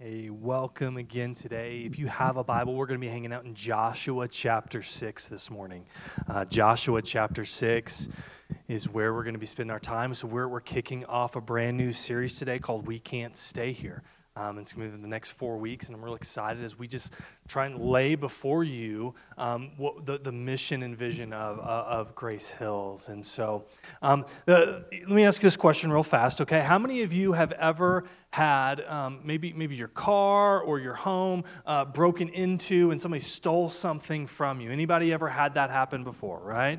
Hey, welcome again today. If you have a Bible, we're going to be hanging out in Joshua chapter 6 this morning. Joshua chapter 6 is where we're going to be spending our time. So we're kicking off a brand new series today called We Can't Stay Here. It's going to be the next 4 weeks, and I'm real excited as we just try and lay before you what the mission and vision of Grace Hills. And so let me ask this question real fast, okay? How many of you have ever had maybe your car or your home broken into and somebody stole something from you? Anybody ever had that happen before, right?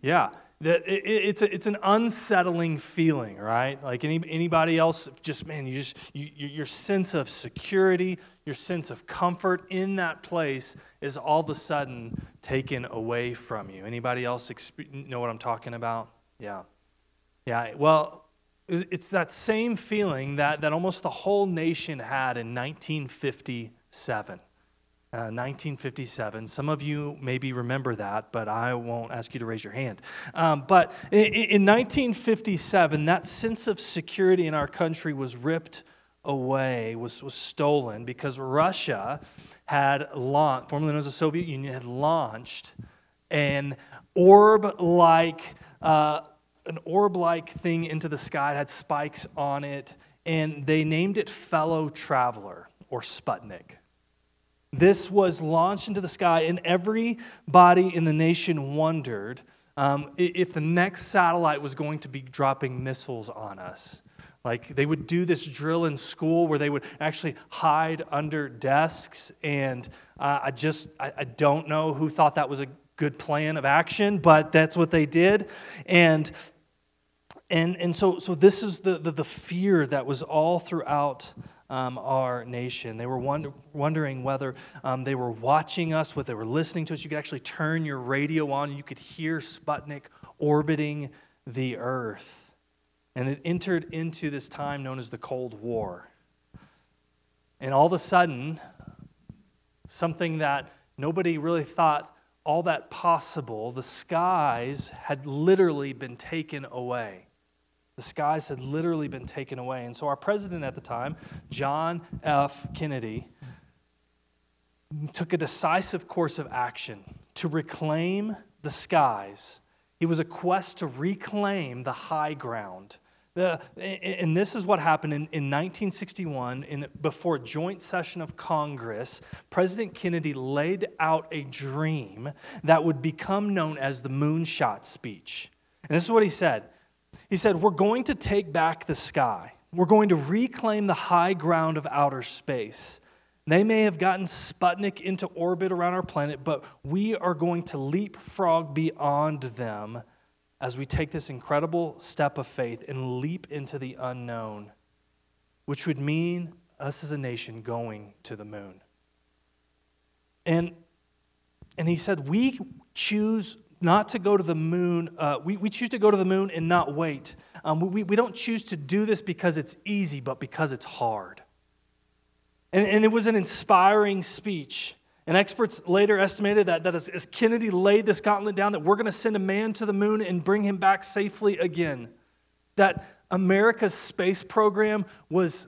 Yeah. It's an unsettling feeling, right? Like anybody else, just man, your sense of security, your sense of comfort in that place is all of a sudden taken away from you. Anybody else know what I'm talking about? Yeah. Well, it's that same feeling that almost the whole nation had in 1957. 1957. Some of you maybe remember that, but I won't ask you to raise your hand. But in 1957, that sense of security in our country was ripped away, was stolen, because Russia had launched, formerly known as the Soviet Union, had launched an orb-like thing into the sky. It had spikes on it, and they named it Fellow Traveler or Sputnik. This was launched into the sky, and everybody in the nation wondered if the next satellite was going to be dropping missiles on us. Like, they would do this drill in school where they would actually hide under desks, and I don't know who thought that was a good plan of action, but that's what they did. And so this is the fear that was all throughout our nation. They were wondering whether they were watching us, whether they were listening to us. You could actually turn your radio on and you could hear Sputnik orbiting the earth. And it entered into this time known as the Cold War. And all of a sudden, something that nobody really thought all that possible, the skies had literally been taken away. The skies had literally been taken away. And so our president at the time, John F. Kennedy, took a decisive course of action to reclaim the skies. It was a quest to reclaim the high ground. And this is what happened in 1961, before a joint session of Congress. President Kennedy laid out a dream that would become known as the Moonshot speech. And this is what he said. He said, we're going to take back the sky. We're going to reclaim the high ground of outer space. They may have gotten Sputnik into orbit around our planet, but we are going to leapfrog beyond them as we take this incredible step of faith and leap into the unknown, which would mean us as a nation going to the moon. And he said, we choose not to go to the moon. We choose to go to the moon and not wait. We don't choose to do this because it's easy, but because it's hard. And it was an inspiring speech. And experts later estimated that as Kennedy laid this gauntlet down, that we're going to send a man to the moon and bring him back safely again. That America's space program was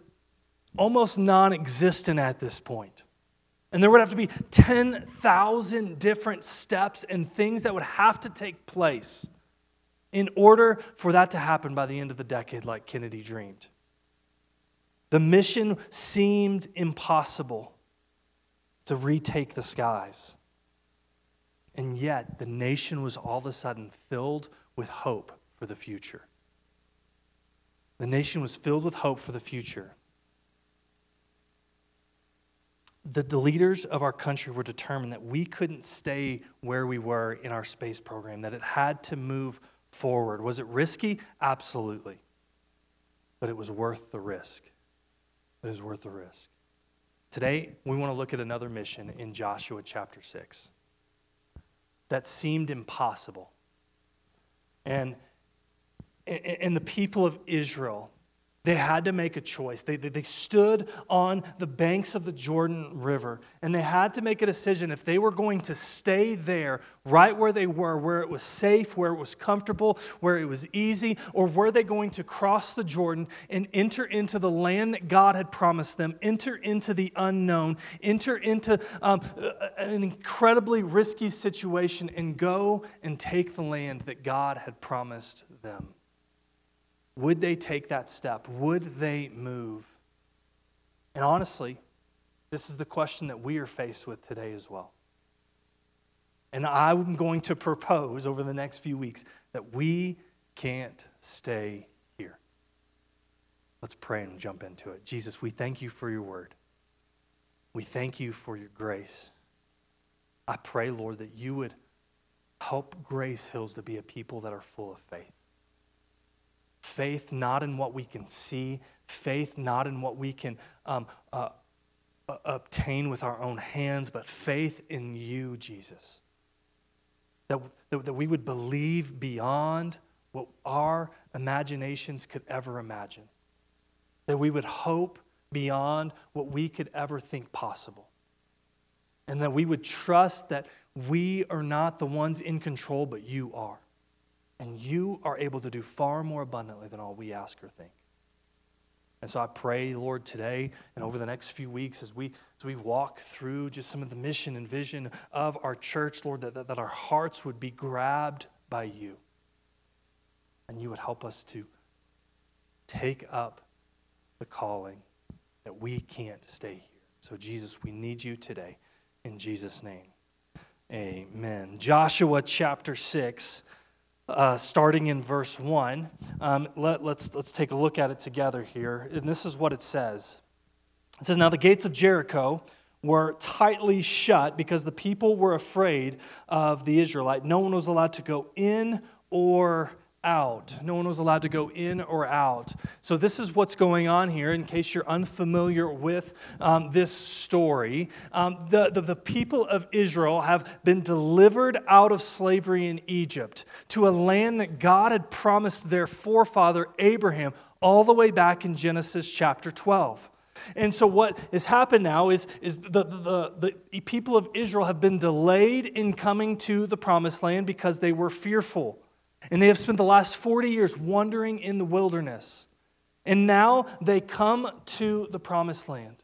almost non-existent at this point. And there would have to be 10,000 different steps and things that would have to take place in order for that to happen by the end of the decade, like Kennedy dreamed. The mission seemed impossible, to retake the skies. And yet, the nation was all of a sudden filled with hope for the future. The nation was filled with hope for the future. The leaders of our country were determined that we couldn't stay where we were in our space program, that it had to move forward. Was it risky? Absolutely. But it was worth the risk. It was worth the risk. Today, we want to look at another mission in Joshua chapter 6 that seemed impossible. And the people of Israel, They had to make a choice. They stood on the banks of the Jordan River, and they had to make a decision if they were going to stay there, right where they were, where it was safe, where it was comfortable, where it was easy, or were they going to cross the Jordan and enter into the land that God had promised them, enter into the unknown, enter into an incredibly risky situation and go and take the land that God had promised them. Would they take that step? Would they move? And honestly, this is the question that we are faced with today as well. And I'm going to propose over the next few weeks that we can't stay here. Let's pray and jump into it. Jesus, we thank you for your word. We thank you for your grace. I pray, Lord, that you would help Grace Hills to be a people that are full of faith. Faith not in what we can see, faith not in what we can obtain with our own hands, but faith in you, Jesus. That we would believe beyond what our imaginations could ever imagine. That we would hope beyond what we could ever think possible. And that we would trust that we are not the ones in control, but you are. And you are able to do far more abundantly than all we ask or think. And so I pray, Lord, today and over the next few weeks as we walk through just some of the mission and vision of our church, Lord, that our hearts would be grabbed by you. And you would help us to take up the calling that we can't stay here. So Jesus, we need you today. In Jesus' name, amen. Joshua chapter 6. Starting in verse 1, let's take a look at it together here. And this is what it says. It says, "Now the gates of Jericho were tightly shut because the people were afraid of the Israelite. No one was allowed to go in or out. No one was allowed to go in or out." So this is what's going on here, in case you're unfamiliar with this story. The people of Israel have been delivered out of slavery in Egypt to a land that God had promised their forefather Abraham all the way back in Genesis chapter 12. And so what has happened now is the people of Israel have been delayed in coming to the promised land because they were fearful. And they have spent the last 40 years wandering in the wilderness. And now they come to the promised land.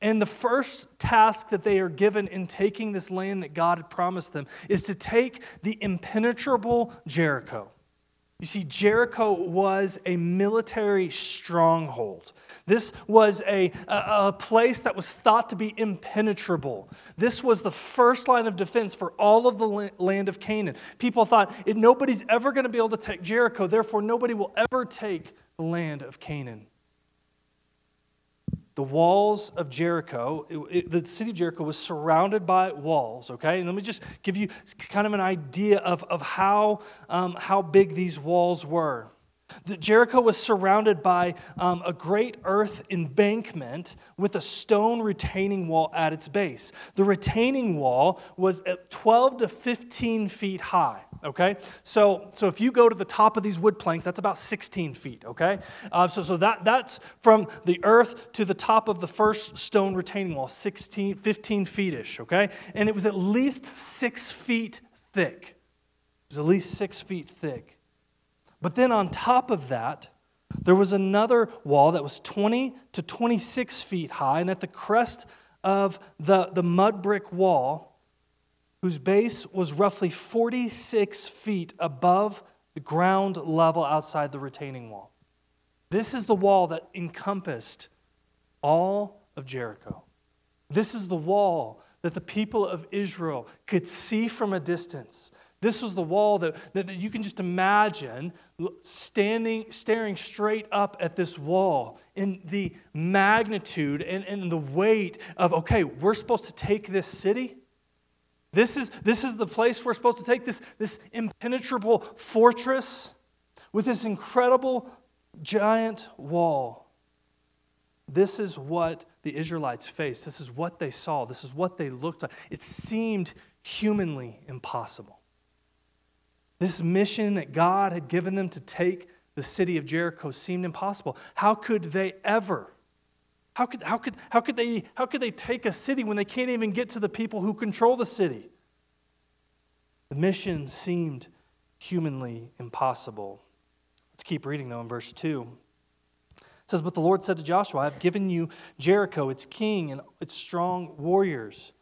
And the first task that they are given in taking this land that God had promised them is to take the impenetrable Jericho. You see, Jericho was a military stronghold. This was a place that was thought to be impenetrable. This was the first line of defense for all of the land of Canaan. People thought, nobody's ever going to be able to take Jericho, therefore nobody will ever take the land of Canaan. The walls of Jericho, the city of Jericho was surrounded by walls, okay? And let me just give you kind of an idea of how big these walls were. Jericho was surrounded by a great earth embankment with a stone retaining wall at its base. The retaining wall was at 12 to 15 feet high. Okay, so if you go to the top of these wood planks, that's about 16 feet. Okay, so that's from the earth to the top of the first stone retaining wall, 15 feet-ish. Okay, and it was at least 6 feet thick. It was at least 6 feet thick. But then on top of that, there was another wall that was 20 to 26 feet high, and at the crest of the mud brick wall, whose base was roughly 46 feet above the ground level outside the retaining wall. This is the wall that encompassed all of Jericho. This is the wall that the people of Israel could see from a distance. This was the wall that you can just imagine staring straight up at this wall in the magnitude and the weight of, okay, we're supposed to take this city. This is the place we're supposed to take this impenetrable fortress with this incredible giant wall. This is what the Israelites faced. This is what they saw. This is what they looked like. It seemed humanly impossible. This mission that God had given them to take the city of Jericho seemed impossible. How could they ever? How could they take a city when they can't even get to the people who control the city? The mission seemed humanly impossible. Let's keep reading though in verse 2. It says, "But the Lord said to Joshua, I have given you Jericho, its king and its strong warriors.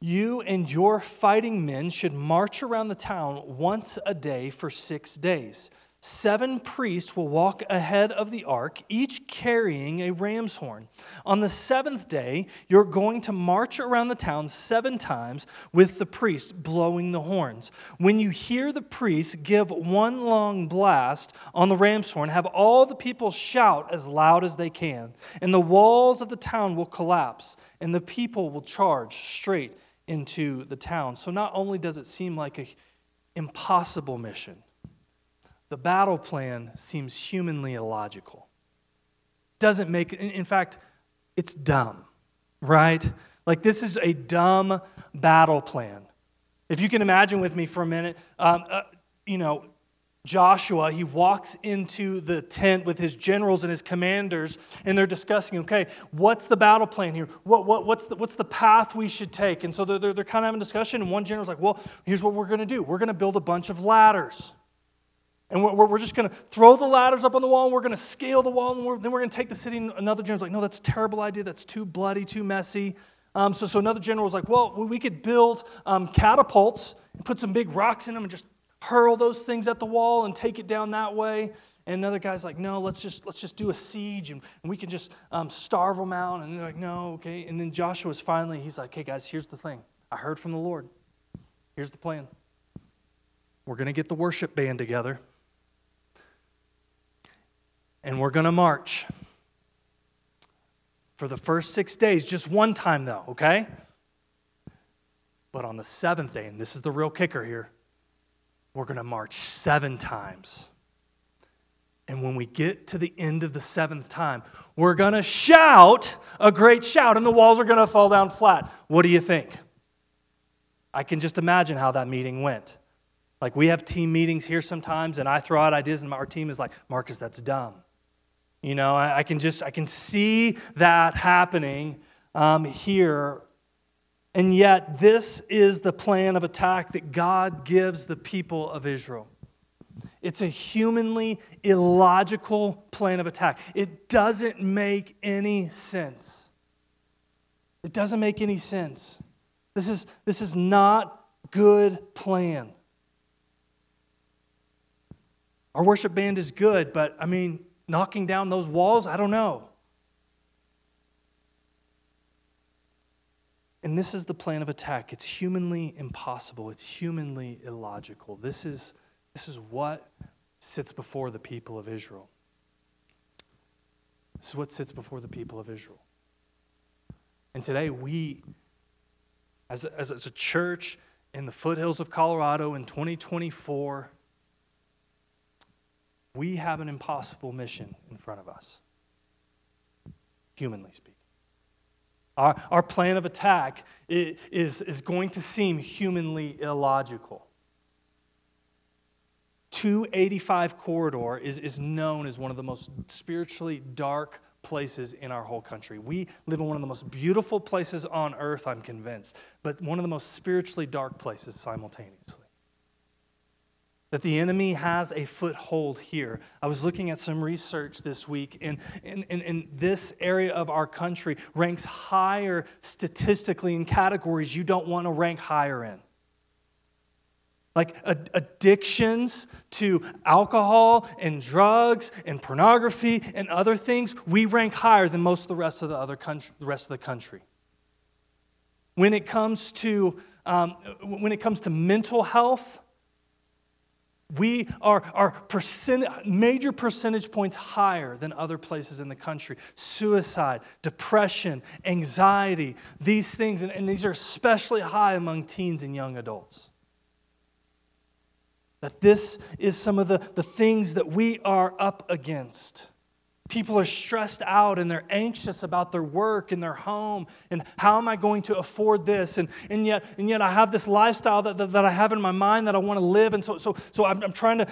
You and your fighting men should march around the town once a day for 6 days. 7 priests will walk ahead of the ark, each carrying a ram's horn. On the 7th day, you're going to march around the town 7 times with the priests blowing the horns. When you hear the priests give one long blast on the ram's horn, have all the people shout as loud as they can, and the walls of the town will collapse, and the people will charge straight into the town." So not only does it seem like an impossible mission, the battle plan seems humanly illogical. Doesn't make, in fact, it's dumb, right? Like this is a dumb battle plan. If you can imagine with me for a minute, Joshua, he walks into the tent with his generals and his commanders, and they're discussing, okay, what's the battle plan here? What's the path we should take? And so they're kind of having a discussion, and one general's like, well, here's what we're going to do. We're going to build a bunch of ladders. And we're just going to throw the ladders up on the wall, and we're going to scale the wall, and then we're going to take the city. And another general's like, no, that's a terrible idea. That's too bloody, too messy. So another general was like, well, we could build catapults and put some big rocks in them and just hurl those things at the wall and take it down that way. And another guy's like, no, let's just do a siege, and we can just starve them out. And they're like, no, okay. And then Joshua's finally, he's like, hey, guys, here's the thing. I heard from the Lord. Here's the plan. We're going to get the worship band together. And we're going to march for the first 6 days, just one time though, okay? But on the 7th day, and this is the real kicker here, we're going to march 7 times. And when we get to the end of the 7th time, we're going to shout a great shout, and the walls are going to fall down flat. What do you think? I can just imagine how that meeting went. Like we have team meetings here sometimes, and I throw out ideas, and our team is like, Marcus, that's dumb. You know, I can see that happening here. And yet this is the plan of attack that God gives the people of Israel. It's a humanly illogical plan of attack. It doesn't make any sense. It doesn't make any sense. This is not good plan. Our worship band is good, but I mean, knocking down those walls, I don't know. And this is the plan of attack. It's humanly impossible. It's humanly illogical. This is what sits before the people of Israel. This is what sits before the people of Israel. And today we, as a church in the foothills of Colorado in 2024, we have an impossible mission in front of us, humanly speaking. Our plan of attack is going to seem humanly illogical. 285 Corridor is known as one of the most spiritually dark places in our whole country. We live in one of the most beautiful places on earth, I'm convinced, but one of the most spiritually dark places simultaneously. That the enemy has a foothold here. I was looking at some research this week, and this area of our country ranks higher statistically in categories you don't want to rank higher in. Like addictions to alcohol and drugs and pornography and other things, we rank higher than most of the rest of the country. When it comes to mental health, we are major percentage points higher than other places in the country. Suicide, depression, anxiety, these things, and these are especially high among teens and young adults. That this is some of the things that we are up against. People are stressed out and they're anxious about their work and their home and how am I going to afford this? And yet I have this lifestyle that I have in my mind that I want to live. And so I'm trying to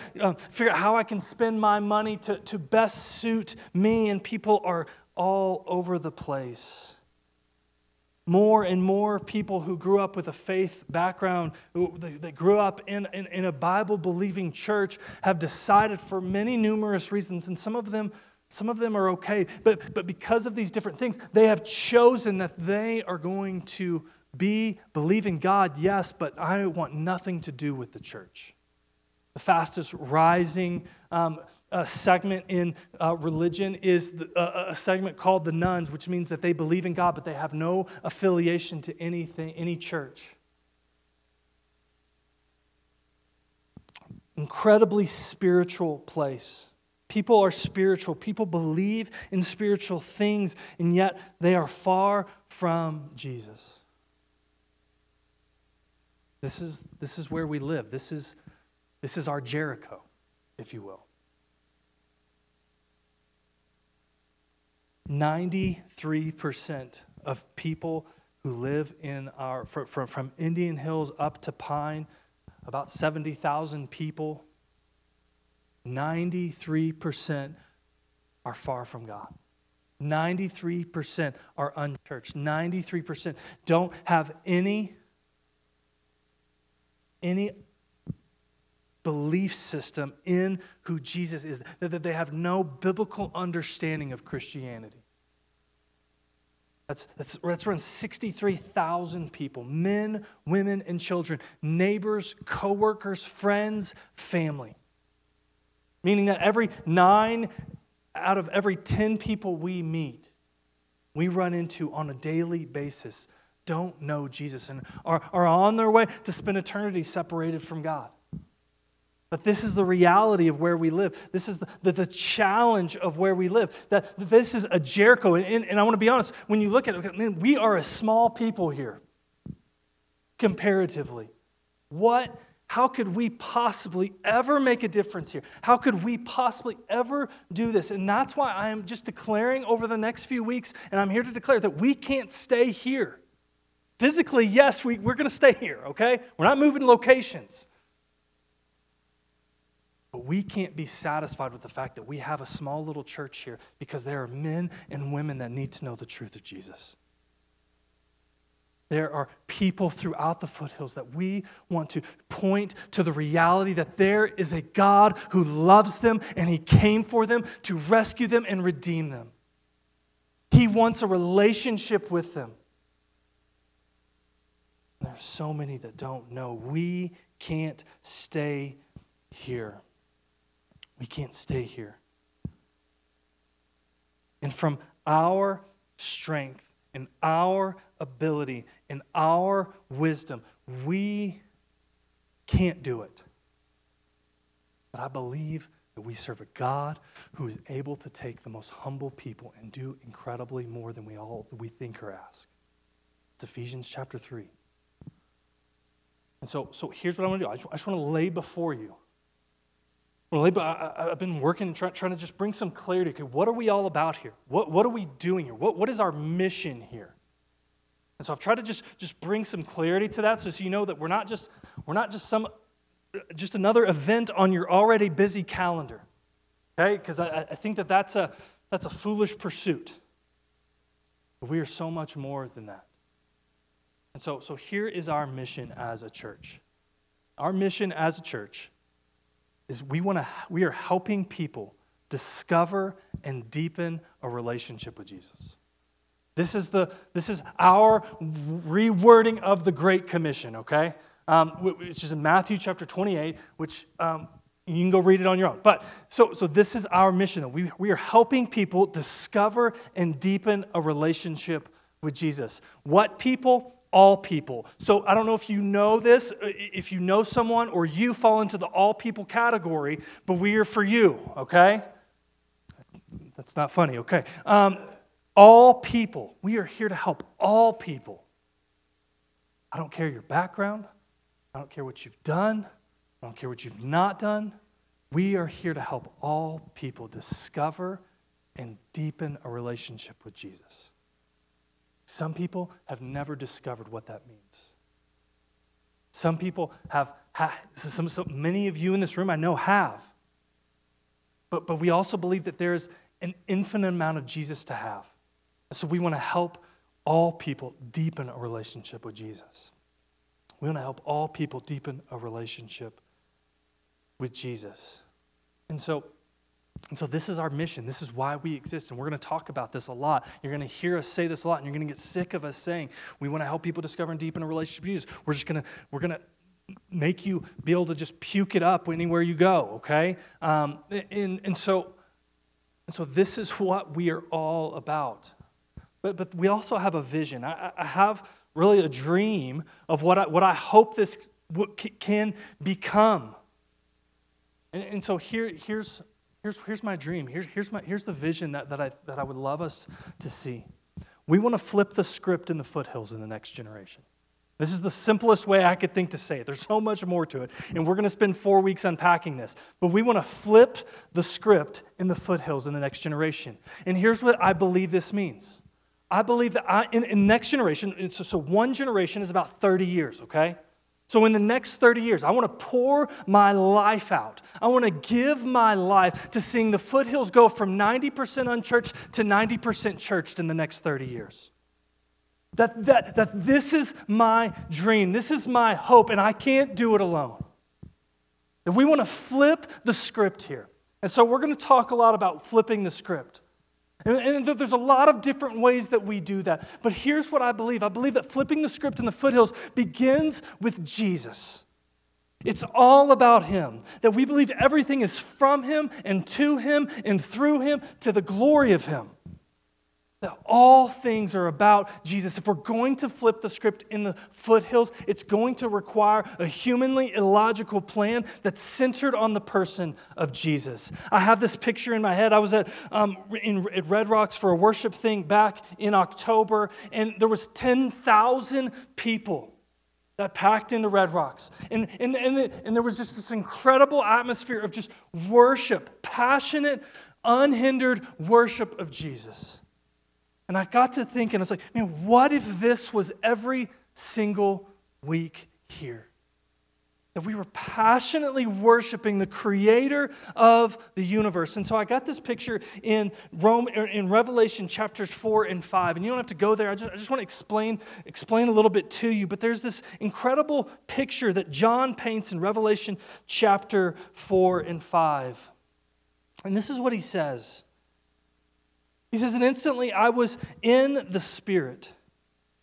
figure out how I can spend my money to best suit me. And people are all over the place. More and more people who grew up with a faith background, that grew up in a Bible-believing church, have decided for numerous reasons, and some of them are okay, but because of these different things, they have chosen that they are going to believe in God, yes, but I want nothing to do with the church. The fastest rising a segment in religion is a segment called the nuns, which means that they believe in God, but they have no affiliation to anything, any church. Incredibly spiritual place. People are spiritual. People believe in spiritual things, and yet they are far from Jesus. This is where we live. This is our Jericho, if you will. 93% of people who live in our from Indian Hills up to Pine, about 70,000 people, 93% are far from God. 93% are unchurched. 93% don't have any belief system in who Jesus is, that they have no biblical understanding of Christianity. That's around 63,000 people, men, women, and children, neighbors, coworkers, friends, family. Meaning that every 9 out of every 10 people we meet, we run into on a daily basis, don't know Jesus and are on their way to spend eternity separated from God. But this is the reality of where we live. This is the challenge of where we live. That this is a Jericho. And I want to be honest, when you look at it, man, we are a small people here, comparatively. How could we possibly ever make a difference here? How could we possibly ever do this? And that's why I am just declaring over the next few weeks, and I'm here to declare that we can't stay here. Physically, yes, we're going to stay here, okay? We're not moving locations. But we can't be satisfied with the fact that we have a small little church here because there are men and women that need to know the truth of Jesus. There are people throughout the foothills that we want to point to the reality that there is a God who loves them and He came for them to rescue them and redeem them. He wants a relationship with them. There are so many that don't know. We can't stay here. We can't stay here. And from our strength and our ability and our wisdom, we can't do it. But I believe that we serve a God who is able to take the most humble people and do incredibly more than we think or ask. It's Ephesians chapter 3. And so here's what I want to do. I just want to lay before you. I've been working and trying to just bring some clarity. Okay, what are we all about here? What are we doing here? What is our mission here? And so I've tried to just bring some clarity to that, so you know that we're not just just another event on your already busy calendar. Okay, because I think that's a foolish pursuit. But we are so much more than that. And so here is our mission as a church. Our mission as a church is we are helping people discover and deepen a relationship with Jesus. This is our rewording of the Great Commission, okay? Which is in Matthew chapter 28, which you can go read it on your own. But so this is our mission. We are helping people discover and deepen a relationship with Jesus. What people? All people. So I don't know if you know this, if you know someone or you fall into the all people category, but we are for you, okay? That's not funny, okay? All people. We are here to help all people. I don't care your background. I don't care what you've done. I don't care what you've not done. We are here to help all people discover and deepen a relationship with Jesus. Some people have never discovered what that means. Some people have, many of you in this room I know have. But we also believe that there is an infinite amount of Jesus to have. So we want to help all people deepen a relationship with Jesus. We want to help all people deepen a relationship with Jesus. And so this is our mission. This is why we exist. And we're going to talk about this a lot. You're going to hear us say this a lot, and you're going to get sick of us saying, we want to help people discover and deepen a relationship with Jesus. We're going to make you be able to just puke it up anywhere you go, okay? And so this is what we are all about. But we also have a vision. I have really a dream of what I hope this can become. And so here's my dream. Here's the vision that I would love us to see. We want to flip the script in the foothills in the next generation. This is the simplest way I could think to say it. There's so much more to it, and we're going to spend 4 weeks unpacking this. But we want to flip the script in the foothills in the next generation. And here's what I believe this means. I believe that in next generation, so one generation is about 30 years, okay? So in the next 30 years, I want to pour my life out. I want to give my life to seeing the foothills go from 90% unchurched to 90% churched in the next 30 years. That this is my dream, this is my hope, and I can't do it alone. And we want to flip the script here. And so we're going to talk a lot about flipping the script. And there's a lot of different ways that we do that. But here's what I believe. I believe that flipping the script in the foothills begins with Jesus. It's all about Him. That we believe everything is from Him and to Him and through Him to the glory of Him. That all things are about Jesus. If we're going to flip the script in the foothills, it's going to require a humanly illogical plan that's centered on the person of Jesus. I have this picture in my head. I was at Red Rocks for a worship thing back in October, and there was 10,000 people that packed into Red Rocks. And there was just this incredible atmosphere of just worship, passionate, unhindered worship of Jesus. And I got to thinking, I was like, man, what if this was every single week here? That we were passionately worshiping the Creator of the universe. And so I got this picture in Revelation chapters 4 and 5. And you don't have to go there. I just want to explain a little bit to you. But there's this incredible picture that John paints in Revelation chapter 4 and 5. And this is what he says. He says, and instantly I was in the Spirit,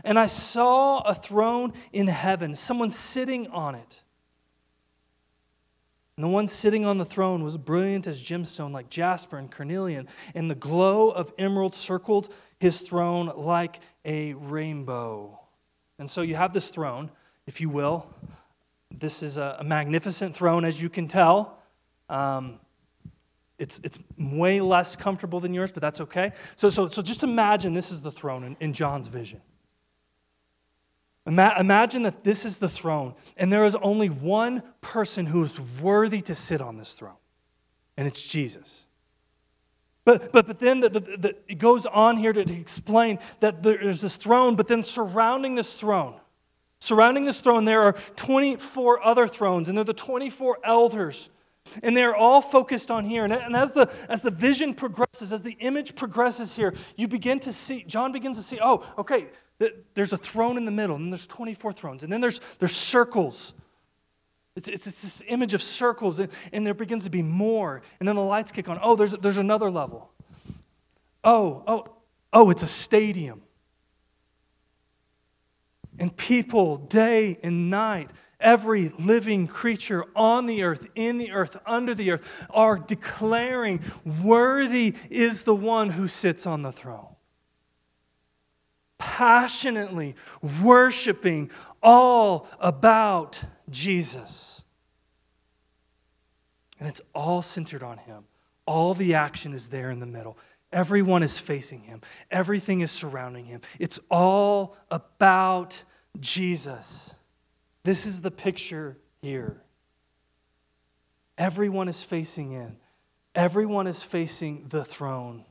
and I saw a throne in heaven, someone sitting on it. And the one sitting on the throne was brilliant as gemstone, like jasper and carnelian, and the glow of emerald circled his throne like a rainbow. And so you have this throne, if you will. This is a magnificent throne, as you can tell. It's way less comfortable than yours, but that's okay. So just imagine this is the throne in John's vision. Imagine that this is the throne, and there is only one person who is worthy to sit on this throne, and it's Jesus. But then it goes on here to explain that there's this throne, but then surrounding this throne, there are 24 other thrones, and they're the 24 elders. And they're all focused on here. And as the vision progresses, as the image progresses here, you begin to see, John begins to see, oh, okay, there's a throne in the middle, and there's 24 thrones. And then there's circles. It's this image of circles, and there begins to be more. And then the lights kick on. Oh, there's another level. Oh, it's a stadium. And people, day and night, every living creature on the earth, in the earth, under the earth, are declaring, worthy is the one who sits on the throne. Passionately worshiping all about Jesus. And it's all centered on Him. All the action is there in the middle. Everyone is facing Him. Everything is surrounding Him. It's all about Jesus. This is the picture here. Everyone is facing in. Everyone is facing the throne.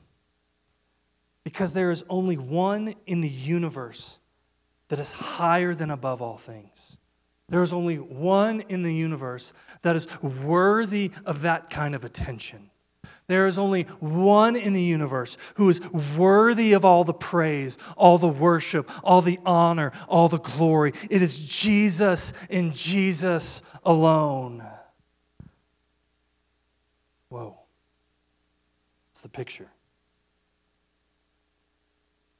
because there is only one in the universe that is higher than above all things. There is only one in the universe that is worthy of that kind of attention. There is only one in the universe who is worthy of all the praise, all the worship, all the honor, all the glory. It is Jesus and Jesus alone. Whoa. That's the picture.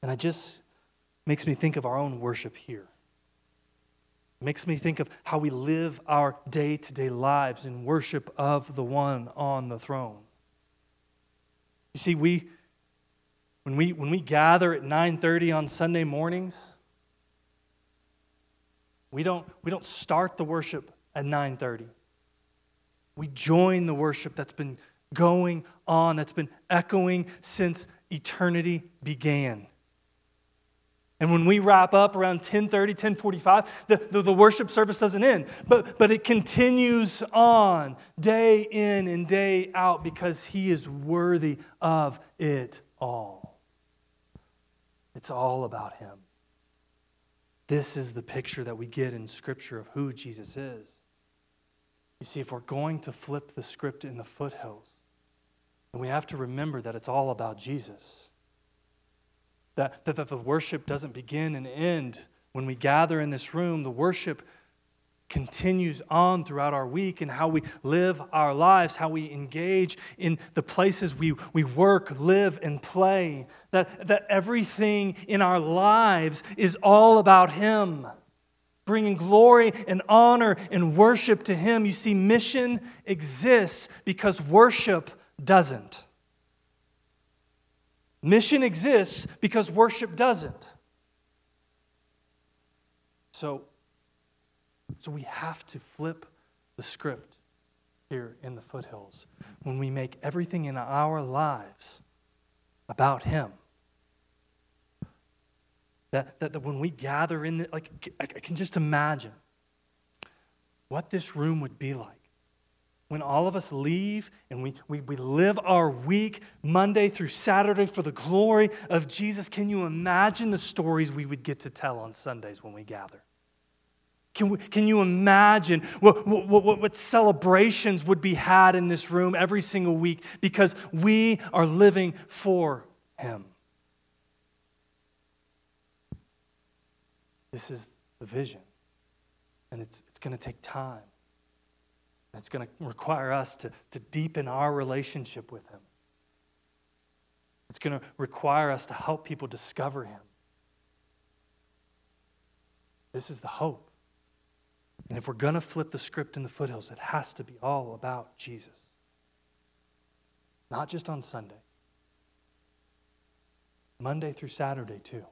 And it just makes me think of our own worship here. It makes me think of how we live our day-to-day lives in worship of the one on the throne. You see, when we gather at 9:30 on Sunday mornings, we don't start the worship at 9:30. We join the worship that's been going on, that's been echoing since eternity began. And when we wrap up around 10:30, 10:45, the worship service doesn't end. But it continues on day in and day out because He is worthy of it all. It's all about Him. This is the picture that we get in Scripture of who Jesus is. You see, if we're going to flip the script in the foothills, then we have to remember that it's all about Jesus. That the worship doesn't begin and end. When we gather in this room, the worship continues on throughout our week and how we live our lives, how we engage in the places we work, live, and play. That everything in our lives is all about Him, bringing glory and honor and worship to Him. You see, mission exists because worship doesn't. Mission exists because worship doesn't. So we have to flip the script here in the foothills when we make everything in our lives about Him. That when we gather in, I can just imagine what this room would be like. When all of us leave and we live our week Monday through Saturday for the glory of Jesus, can you imagine the stories we would get to tell on Sundays when we gather? Can you imagine what celebrations would be had in this room every single week because we are living for Him? This is the vision, and it's going to take time. It's going to require us to deepen our relationship with Him. It's going to require us to help people discover Him. This is the hope. And if we're going to flip the script in the foothills, it has to be all about Jesus. Not just on Sunday. Monday through Saturday, too.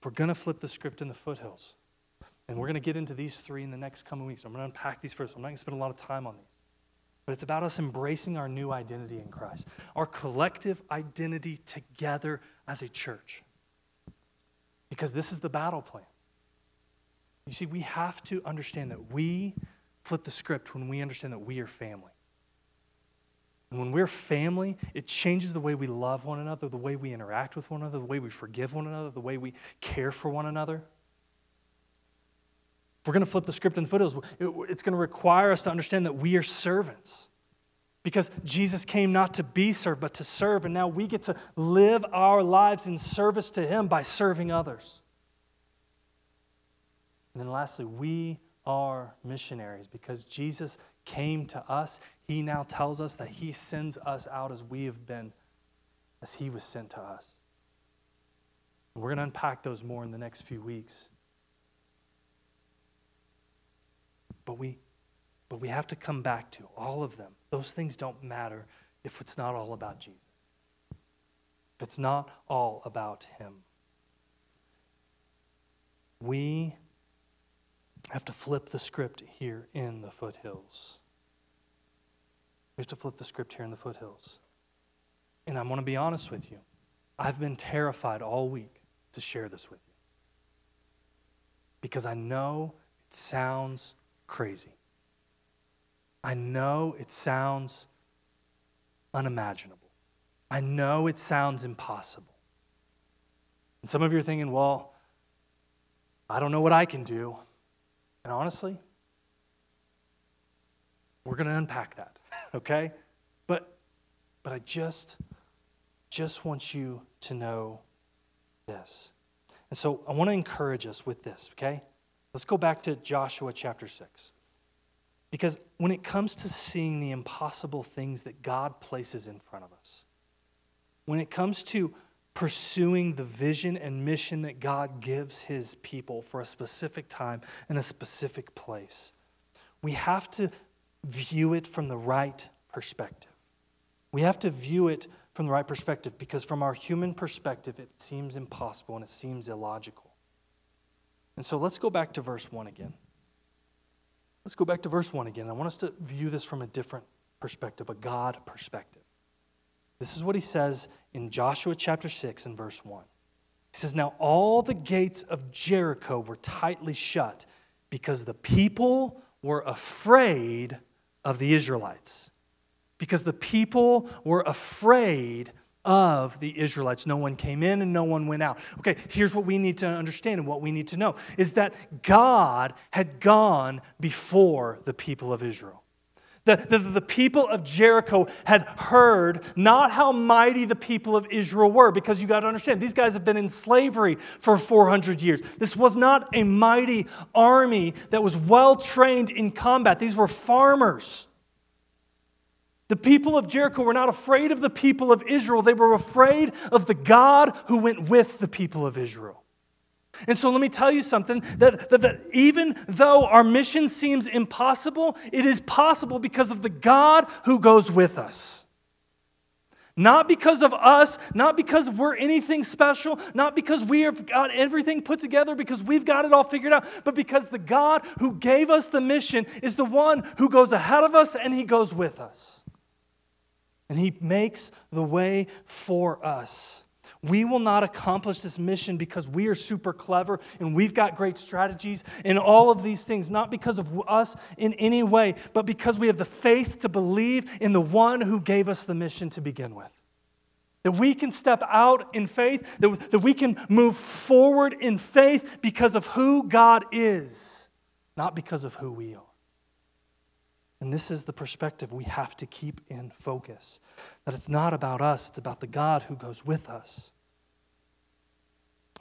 If we're going to flip the script in the foothills, and we're going to get into these three in the next coming weeks. I'm going to unpack these first. I'm not going to spend a lot of time on these. But it's about us embracing our new identity in Christ, our collective identity together as a church. Because this is the battle plan. You see, we have to understand that we flip the script when we understand that we are family. And when we're family, it changes the way we love one another, the way we interact with one another, the way we forgive one another, the way we care for one another. If we're going to flip the script in the foothills, it's going to require us to understand that we are servants because Jesus came not to be served, but to serve. And now we get to live our lives in service to Him by serving others. And then lastly, we are missionaries because Jesus came to us. He now tells us that He sends us out as we have been, as He was sent to us. And we're going to unpack those more in the next few weeks. But we have to come back to all of them. Those things don't matter if it's not all about Jesus. If it's not all about Him. We have to flip the script here in the foothills. We have to flip the script here in the foothills. And I'm going to be honest with you. I've been terrified all week to share this with you. Because I know it sounds crazy. I know it sounds unimaginable. I know it sounds impossible. And some of you are thinking, well, I don't know what I can do. And honestly, we're going to unpack that, okay? But I just want you to know this. And so I want to encourage us with this, okay? Let's go back to Joshua chapter 6. Because when it comes to seeing the impossible things that God places in front of us, when it comes to pursuing the vision and mission that God gives his people for a specific time and a specific place, we have to view it from the right perspective. We have to view it from the right perspective because from our human perspective, it seems impossible and it seems illogical. And so let's go back to verse 1 again. Let's go back to verse 1 again. I want us to view this from a different perspective, a God perspective. This is what he says in Joshua chapter 6 and verse 1. He says, "Now all the gates of Jericho were tightly shut because the people were afraid of the Israelites." Because the people were afraid of the Israelites. No one came in and no one went out. Okay, here's what we need to understand and what we need to know is that God had gone before the people of Israel. The people of Jericho had heard not how mighty the people of Israel were, because you got to understand, these guys have been in slavery for 400 years. This was not a mighty army that was well-trained in combat. These were farmers. The people of Jericho were not afraid of the people of Israel. They were afraid of the God who went with the people of Israel. And so let me tell you something, that even though our mission seems impossible, it is possible because of the God who goes with us. Not because of us, not because we're anything special, not because we have got everything put together, because we've got it all figured out, but because the God who gave us the mission is the one who goes ahead of us and he goes with us. And he makes the way for us. We will not accomplish this mission because we are super clever and we've got great strategies and all of these things, not because of us in any way, but because we have the faith to believe in the one who gave us the mission to begin with. That we can step out in faith, that we can move forward in faith because of who God is, not because of who we are. And this is the perspective we have to keep in focus. That it's not about us, it's about the God who goes with us.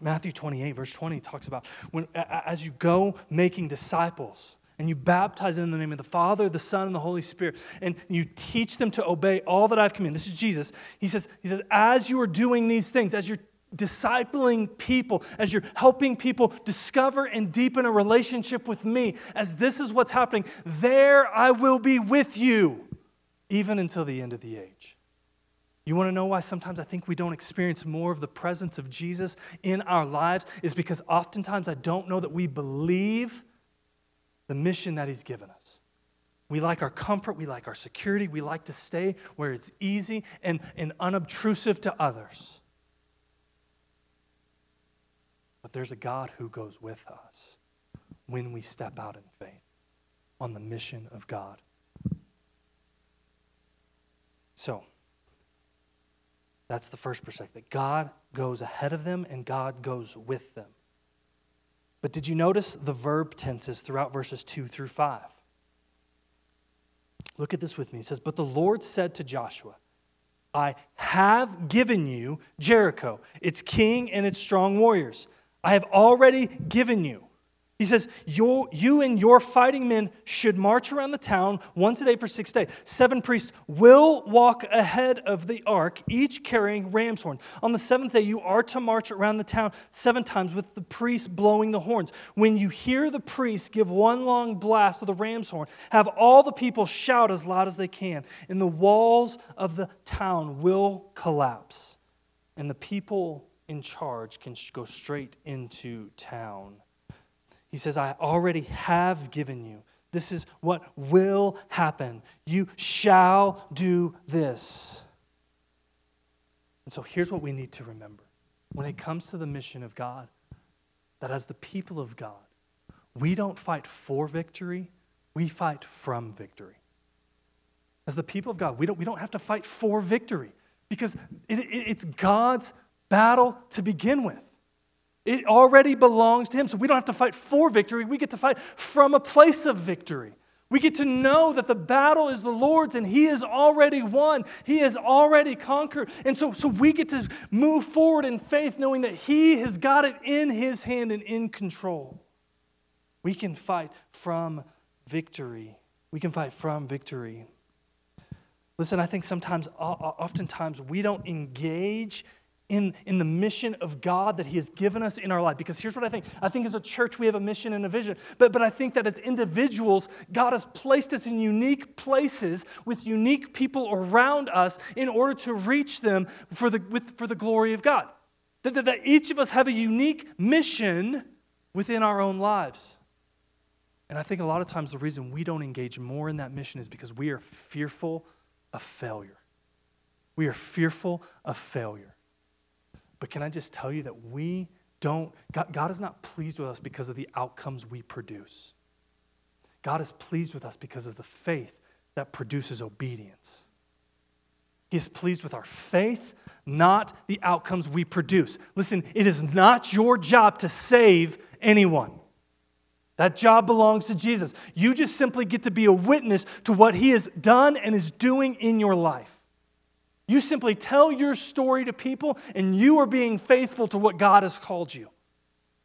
Matthew 28, verse 20 talks about, as you go making disciples, and you baptize in the name of the Father, the Son, and the Holy Spirit, and you teach them to obey all that I've commanded. This is Jesus. He says, as you are doing these things, as you're discipling people, as you're helping people discover and deepen a relationship with me, as this is what's happening, there I will be with you, even until the end of the age. You want to know why sometimes I think we don't experience more of the presence of Jesus in our lives? Is because oftentimes I don't know that we believe the mission that he's given us. We like our comfort, we like our security, we like to stay where it's easy and unobtrusive to others. But there's a God who goes with us when we step out in faith on the mission of God. So, that's the first perspective. God goes ahead of them and God goes with them. But did you notice the verb tenses throughout verses 2 through 5? Look at this with me. It says, "But the Lord said to Joshua, I have given you Jericho, its king and its strong warriors. I have already given you." He says, you and your fighting men should march around the town once a day for 6 days. 7 priests will walk ahead of the ark, each carrying ram's horn. On the 7th day, you are to march around the town 7 times with the priests blowing the horns. When you hear the priests give one long blast of the ram's horn, have all the people shout as loud as they can, and the walls of the town will collapse, and the people in charge can go straight into town. He says, I already have given you. This is what will happen. You shall do this. And so here's what we need to remember. When it comes to the mission of God, that as the people of God, we don't fight for victory, we fight from victory. As the people of God, we don't have to fight for victory. because it's God's battle to begin with. It already belongs to him, so we don't have to fight for victory. We get to fight from a place of victory. We get to know that the battle is the Lord's and he has already won. He has already conquered. And so we get to move forward in faith knowing that he has got it in his hand and in control. We can fight from victory. We can fight from victory. Listen, I think oftentimes we don't engage in the mission of God that he has given us in our life. Because here's what I think. I think as a church we have a mission and a vision. But I think that as individuals, God has placed us in unique places with unique people around us in order to reach them for the glory of God. That each of us have a unique mission within our own lives. And I think a lot of times the reason we don't engage more in that mission is because we are fearful of failure. We are fearful of failure. But can I just tell you that God is not pleased with us because of the outcomes we produce. God is pleased with us because of the faith that produces obedience. He is pleased with our faith, not the outcomes we produce. Listen, it is not your job to save anyone. That job belongs to Jesus. You just simply get to be a witness to what he has done and is doing in your life. You simply tell your story to people and you are being faithful to what God has called you.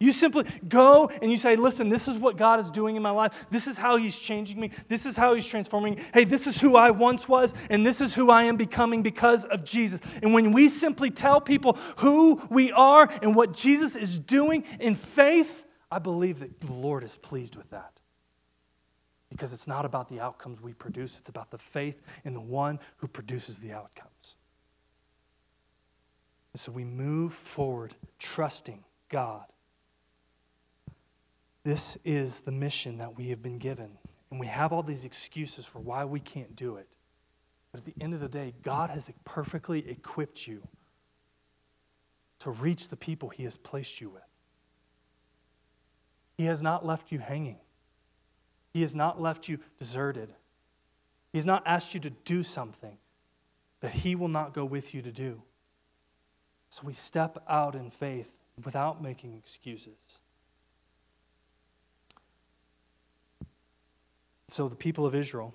You simply go and you say, listen, this is what God is doing in my life. This is how he's changing me. This is how he's transforming me. Hey, this is who I once was and this is who I am becoming because of Jesus. And when we simply tell people who we are and what Jesus is doing in faith, I believe that the Lord is pleased with that. Because it's not about the outcomes we produce. It's about the faith in the one who produces the outcomes. And so we move forward trusting God. This is the mission that we have been given. And we have all these excuses for why we can't do it. But at the end of the day, God has perfectly equipped you to reach the people he has placed you with. He has not left you hanging. He has not left you deserted. He has not asked you to do something that he will not go with you to do. So we step out in faith without making excuses. So the people of Israel,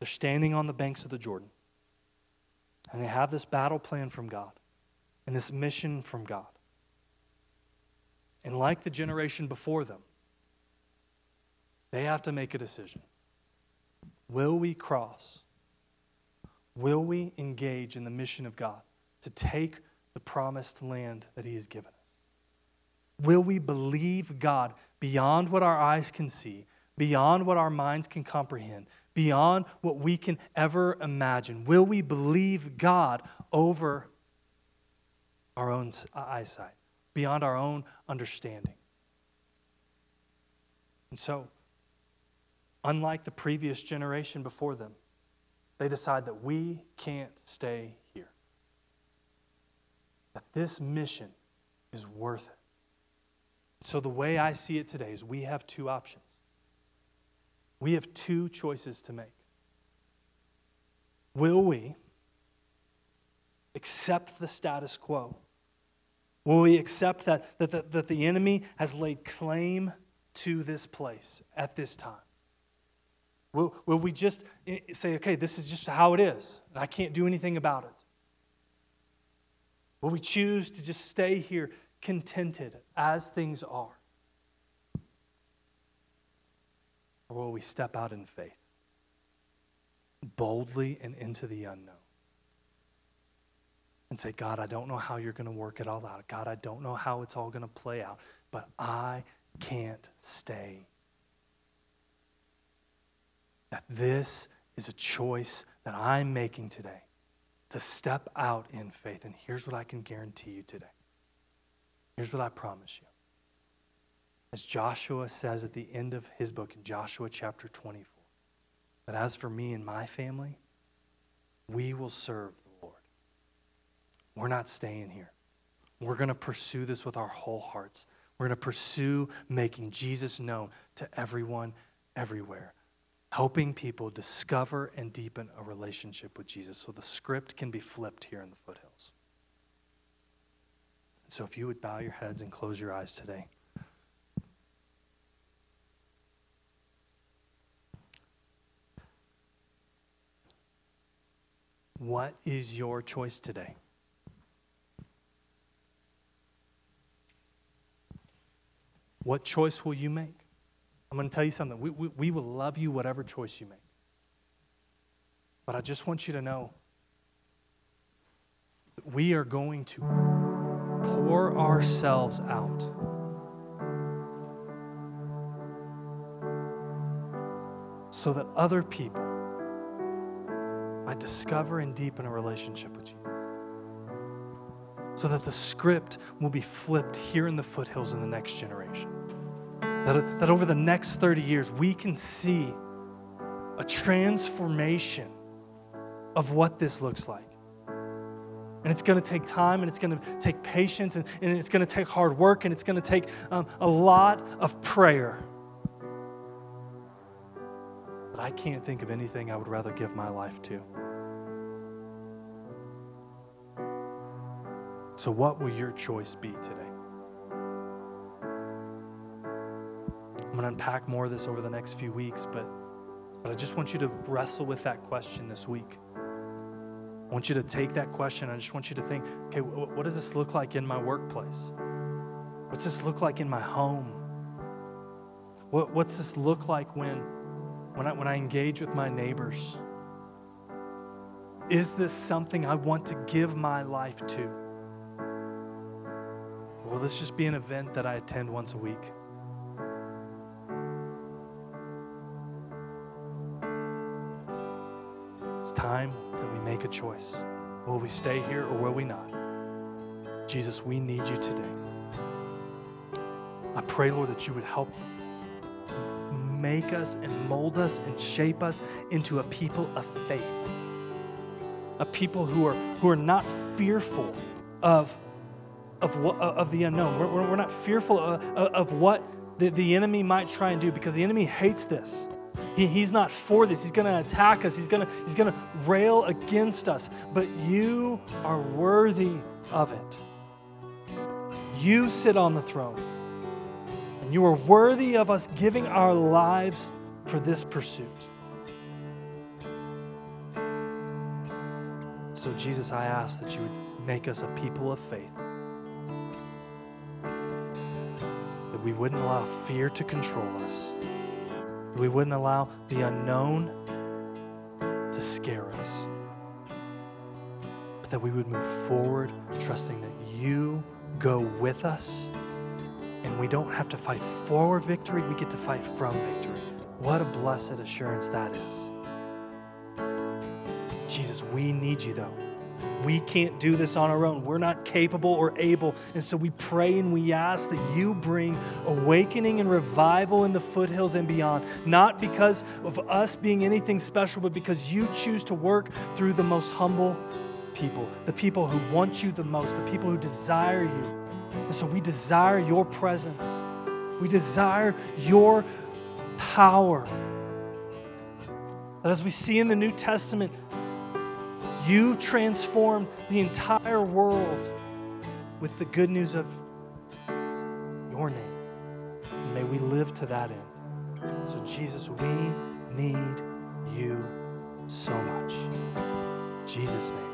they're standing on the banks of the Jordan. And they have this battle plan from God and this mission from God. And like the generation before them, they have to make a decision. Will we cross? Will we engage in the mission of God to take the promised land that he has given us? Will we believe God beyond what our eyes can see, beyond what our minds can comprehend, beyond what we can ever imagine? Will we believe God over our own eyesight, beyond our own understanding? And so, unlike the previous generation before them, they decide that we can't stay here. That this mission is worth it. So the way I see it today is we have two options. We have two choices to make. Will we accept the status quo? Will we accept that the enemy has laid claim to this place at this time? Will we just say, okay, this is just how it is, and I can't do anything about it? Will we choose to just stay here contented as things are? Or will we step out in faith, boldly and into the unknown, and say, God, I don't know how you're going to work it all out. God, I don't know how it's all going to play out, but I can't stay. That this is a choice that I'm making today to step out in faith. And here's what I can guarantee you today. Here's what I promise you. As Joshua says at the end of his book in Joshua chapter 24, that as for me and my family, we will serve the Lord. We're not staying here. We're going to pursue this with our whole hearts. We're going to pursue making Jesus known to everyone, everywhere. helping people discover and deepen a relationship with Jesus so the script can be flipped here in the foothills. And so if you would bow your heads and close your eyes today. What is your choice today? What choice will you make? I'm going to tell you something. We will love you whatever choice you make. But I just want you to know that we are going to pour ourselves out. So that other people might discover and deepen a relationship with Jesus. So that the script will be flipped here in the foothills in the next generation. That over the next 30 years, we can see a transformation of what this looks like. And it's going to take time, and it's going to take patience, and it's going to take hard work, and it's going to take a lot of prayer. But I can't think of anything I would rather give my life to. So what will your choice be today? I'm going to unpack more of this over the next few weeks, but I just want you to wrestle with that question this week. I want you to take that question. I just want you to think, okay, what does this look like in my workplace? What's this look like in my home? What's this look like when I engage with my neighbors? Is this something I want to give my life to? Will this just be an event that I attend once a week? It's time that we make a choice. Will we stay here or will we not? Jesus, we need you today. I pray, Lord, that you would help make us and mold us and shape us into a people of faith, a people who are not fearful of the unknown. We're not fearful of what the enemy might try and do, because the enemy hates this. He's not for this. He's going to attack us. He's going to rail against us. But you are worthy of it. You sit on the throne, and you are worthy of us giving our lives for this pursuit. So Jesus, I ask that you would make us a people of faith. We wouldn't allow fear to control us. We wouldn't allow the unknown to scare us. But that we would move forward, trusting that you go with us, and we don't have to fight for victory, we get to fight from victory. What a blessed assurance that is. Jesus, we need you though. We can't do this on our own. We're not capable or able. And so we pray and we ask that you bring awakening and revival in the foothills and beyond, not because of us being anything special, but because you choose to work through the most humble people, the people who want you the most, the people who desire you. And so we desire your presence. We desire your power. But as we see in the New Testament, you transformed the entire world with the good news of your name. And may we live to that end. So Jesus, we need you so much. In Jesus' name.